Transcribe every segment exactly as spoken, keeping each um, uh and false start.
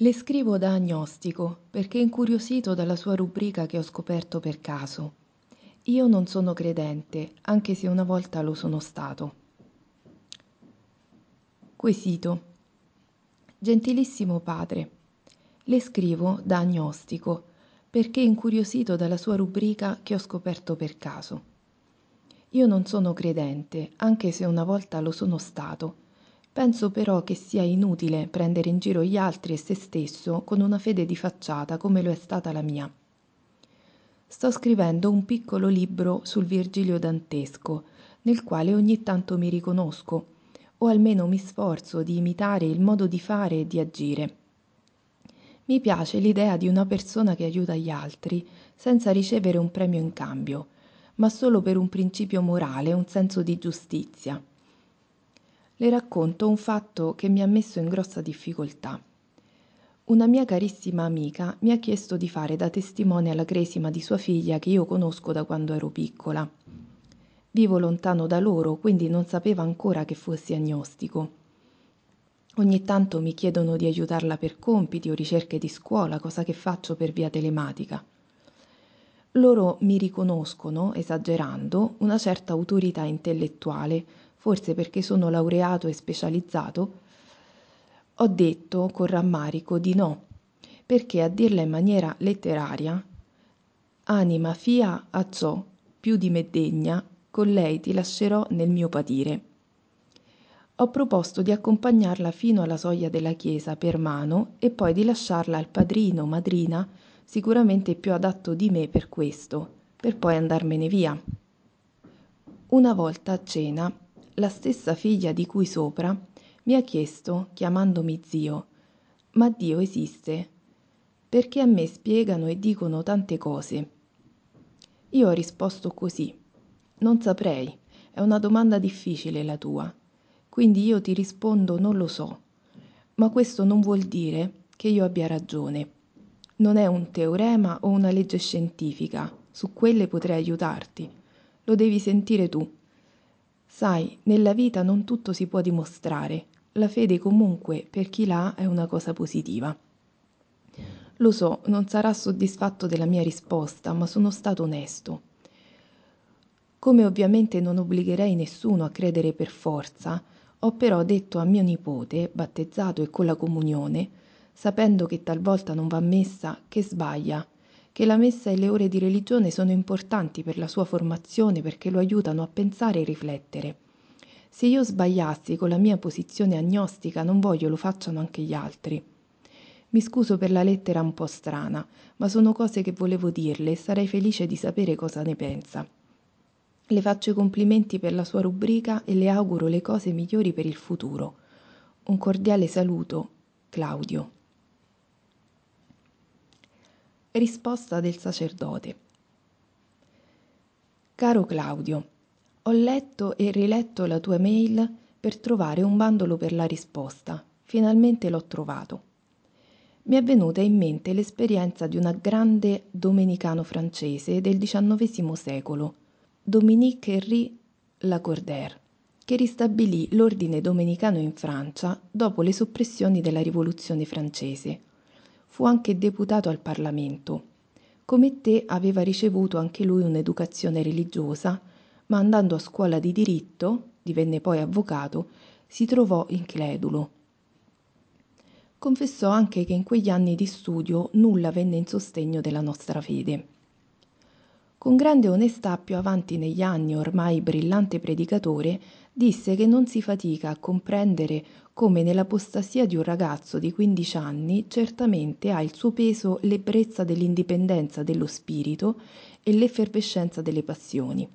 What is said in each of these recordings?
Le scrivo da agnostico perché incuriosito dalla sua rubrica che ho scoperto per caso. Io non sono credente, anche se una volta lo sono stato. Quesito. Gentilissimo padre, le scrivo da agnostico perché incuriosito dalla sua rubrica che ho scoperto per caso. Io non sono credente, anche se una volta lo sono stato. Penso però che sia inutile prendere in giro gli altri e se stesso con una fede di facciata come lo è stata la mia. Sto scrivendo un piccolo libro sul Virgilio Dantesco, nel quale ogni tanto mi riconosco, o almeno mi sforzo di imitare il modo di fare e di agire. Mi piace l'idea di una persona che aiuta gli altri senza ricevere un premio in cambio, ma solo per un principio morale e un senso di giustizia. Le racconto un fatto che mi ha messo in grossa difficoltà. Una mia carissima amica mi ha chiesto di fare da testimone alla cresima di sua figlia che io conosco da quando ero piccola. Vivo lontano da loro, quindi non sapeva ancora che fossi agnostico. Ogni tanto mi chiedono di aiutarla per compiti o ricerche di scuola, cosa che faccio per via telematica. Loro mi riconoscono, esagerando, una certa autorità intellettuale, forse perché sono laureato e specializzato. Ho detto con rammarico di no, perché a dirla in maniera letteraria, anima fia a ciò, più di me degna, con lei ti lascerò nel mio patire. Ho proposto di accompagnarla fino alla soglia della chiesa per mano e poi di lasciarla al padrino o madrina, sicuramente più adatto di me per questo, per poi andarmene via. Una volta a cena, la stessa figlia di cui sopra mi ha chiesto, chiamandomi zio, ma Dio esiste? Perché a me spiegano e dicono tante cose. Io ho risposto così, non saprei, è una domanda difficile la tua, quindi io ti rispondo non lo so, ma questo non vuol dire che io abbia ragione. Non è un teorema o una legge scientifica, su quelle potrei aiutarti, lo devi sentire tu. Sai, nella vita non tutto si può dimostrare, la fede comunque per chi l'ha è una cosa positiva. Lo so, non sarà soddisfatto della mia risposta, ma sono stato onesto. Come ovviamente non obbligherei nessuno a credere per forza, ho però detto a mio nipote, battezzato e con la comunione, sapendo che talvolta non va messa, che sbaglia, che la messa e le ore di religione sono importanti per la sua formazione perché lo aiutano a pensare e riflettere. Se io sbagliassi con la mia posizione agnostica, non voglio lo facciano anche gli altri. Mi scuso per la lettera un po' strana, ma sono cose che volevo dirle e sarei felice di sapere cosa ne pensa. Le faccio i complimenti per la sua rubrica e le auguro le cose migliori per il futuro. Un cordiale saluto, Claudio. Risposta del sacerdote. Caro Claudio, ho letto e riletto la tua mail per trovare un bandolo per la risposta. Finalmente l'ho trovato. Mi è venuta in mente l'esperienza di una grande domenicano francese del diciannovesimo secolo, Dominique Henri Lacordaire, che ristabilì l'ordine domenicano in Francia dopo le soppressioni della Rivoluzione francese. Fu anche deputato al Parlamento. Come te aveva ricevuto anche lui un'educazione religiosa, ma andando a scuola di diritto, divenne poi avvocato, si trovò incredulo. Confessò anche che in quegli anni di studio nulla venne in sostegno della nostra fede. Con grande onestà, più avanti negli anni, ormai brillante predicatore, disse che non si fatica a comprendere come nell'apostasia di un ragazzo di quindici anni certamente ha il suo peso l'ebbrezza dell'indipendenza dello spirito e l'effervescenza delle passioni.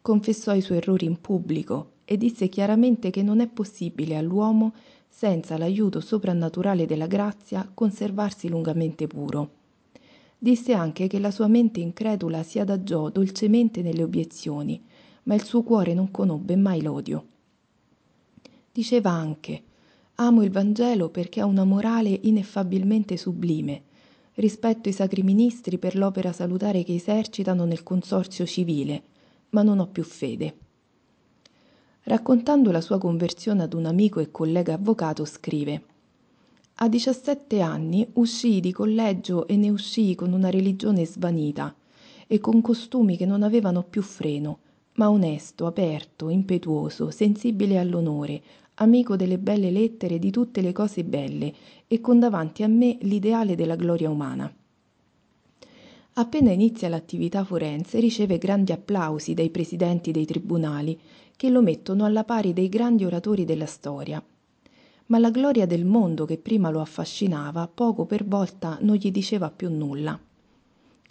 Confessò i suoi errori in pubblico e disse chiaramente che non è possibile all'uomo, senza l'aiuto soprannaturale della grazia, conservarsi lungamente puro. Disse anche che la sua mente incredula si adagiò dolcemente nelle obiezioni, ma il suo cuore non conobbe mai l'odio. Diceva anche: amo il Vangelo perché ha una morale ineffabilmente sublime, rispetto i sacri ministri per l'opera salutare che esercitano nel consorzio civile, ma non ho più fede. Raccontando la sua conversione ad un amico e collega avvocato, scrive: A diciassette anni uscii di collegio e ne uscii con una religione svanita e con costumi che non avevano più freno, ma onesto, aperto, impetuoso, sensibile all'onore, amico delle belle lettere e di tutte le cose belle, e con davanti a me l'ideale della gloria umana. Appena inizia l'attività forense riceve grandi applausi dai presidenti dei tribunali, che lo mettono alla pari dei grandi oratori della storia. Ma la gloria del mondo che prima lo affascinava poco per volta non gli diceva più nulla.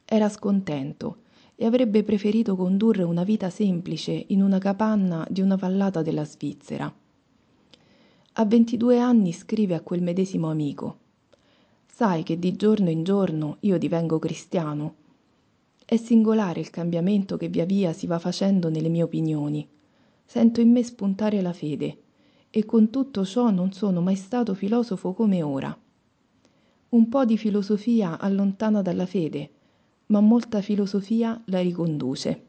Era scontento e avrebbe preferito condurre una vita semplice in una capanna di una vallata della Svizzera. A ventidue anni scrive a quel medesimo amico: «Sai che di giorno in giorno io divengo cristiano. È singolare il cambiamento che via via si va facendo nelle mie opinioni. Sento in me spuntare la fede. E con tutto ciò non sono mai stato filosofo come ora. Un po' di filosofia allontana dalla fede, ma molta filosofia la riconduce.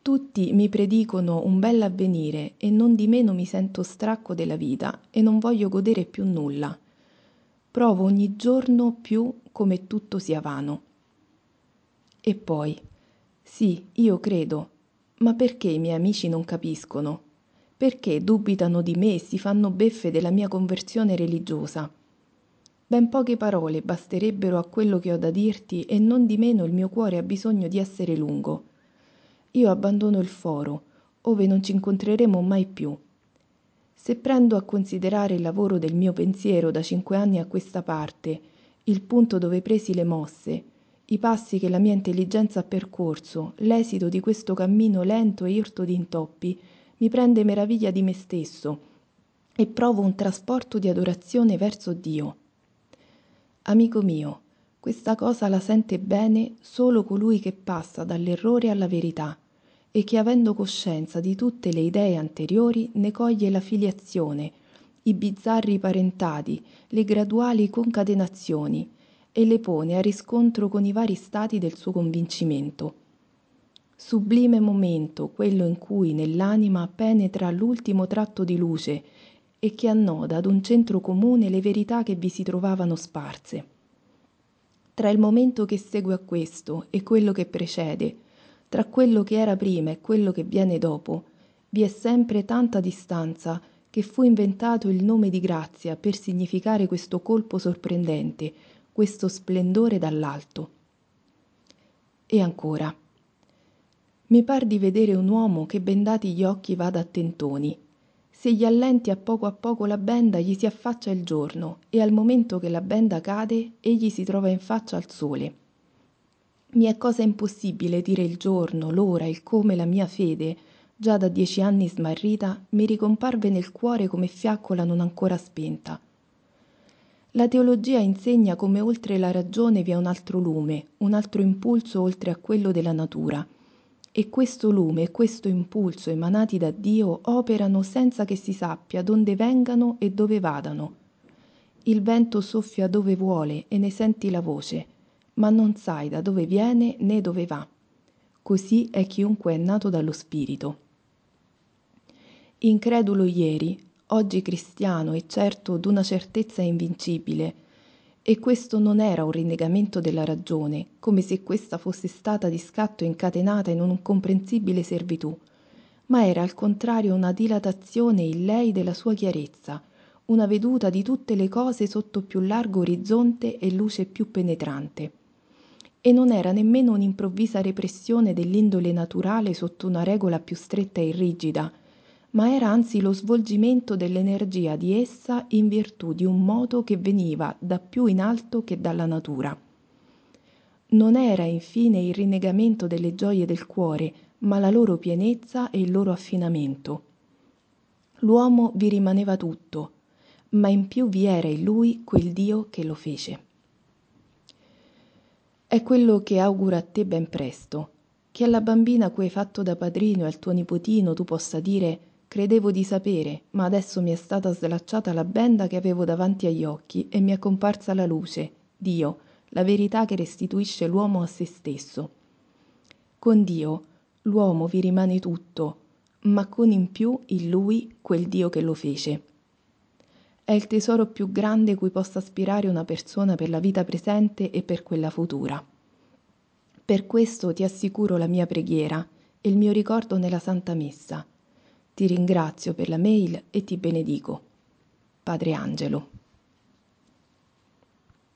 Tutti mi predicono un bel avvenire e non di meno mi sento stracco della vita e non voglio godere più nulla. Provo ogni giorno più come tutto sia vano. E poi, sì, io credo, ma perché i miei amici non capiscono? Perché dubitano di me e si fanno beffe della mia conversione religiosa? Ben poche parole basterebbero a quello che ho da dirti e non di meno il mio cuore ha bisogno di essere lungo. Io abbandono il foro, ove non ci incontreremo mai più. Se prendo a considerare il lavoro del mio pensiero da cinque anni a questa parte, il punto dove presi le mosse, i passi che la mia intelligenza ha percorso, l'esito di questo cammino lento e irto di intoppi, mi prende meraviglia di me stesso e provo un trasporto di adorazione verso Dio. Amico mio, questa cosa la sente bene solo colui che passa dall'errore alla verità e che, avendo coscienza di tutte le idee anteriori, ne coglie la filiazione, i bizzarri parentati, le graduali concatenazioni e le pone a riscontro con i vari stati del suo convincimento. Sublime momento quello in cui nell'anima penetra l'ultimo tratto di luce e che annoda ad un centro comune le verità che vi si trovavano sparse. Tra il momento che segue a questo e quello che precede, tra quello che era prima e quello che viene dopo, vi è sempre tanta distanza che fu inventato il nome di grazia per significare questo colpo sorprendente, questo splendore dall'alto. E ancora. Mi par di vedere un uomo che, bendati gli occhi, vada a tentoni. Se gli allenti a poco a poco la benda, gli si affaccia il giorno e al momento che la benda cade, egli si trova in faccia al sole. Mi è cosa impossibile dire il giorno, l'ora, il come la mia fede, già da dieci anni smarrita, mi ricomparve nel cuore come fiaccola non ancora spenta. La teologia insegna come oltre la ragione vi è un altro lume, un altro impulso oltre a quello della natura. E questo lume e questo impulso emanati da Dio operano senza che si sappia donde vengano e dove vadano. Il vento soffia dove vuole e ne senti la voce, ma non sai da dove viene né dove va. Così è chiunque è nato dallo Spirito. Incredulo ieri, oggi cristiano e certo d'una certezza invincibile, e questo non era un rinnegamento della ragione, come se questa fosse stata di scatto incatenata in un'incomprensibile servitù, ma era al contrario una dilatazione in lei della sua chiarezza, una veduta di tutte le cose sotto più largo orizzonte e luce più penetrante. E non era nemmeno un'improvvisa repressione dell'indole naturale sotto una regola più stretta e rigida, ma era anzi lo svolgimento dell'energia di essa in virtù di un moto che veniva da più in alto che dalla natura. Non era infine il rinnegamento delle gioie del cuore, ma la loro pienezza e il loro affinamento. L'uomo vi rimaneva tutto, ma in più vi era in lui quel Dio che lo fece. È quello che auguro a te ben presto, che alla bambina cui hai fatto da padrino e al tuo nipotino tu possa dire: credevo di sapere, ma adesso mi è stata slacciata la benda che avevo davanti agli occhi e mi è comparsa la luce, Dio, la verità che restituisce l'uomo a se stesso. Con Dio l'uomo vi rimane tutto, ma con in più in lui quel Dio che lo fece. è il tesoro più grande cui possa aspirare una persona per la vita presente e per quella futura. Per questo ti assicuro la mia preghiera e il mio ricordo nella Santa Messa. Ti ringrazio per la mail e ti benedico. Padre Angelo.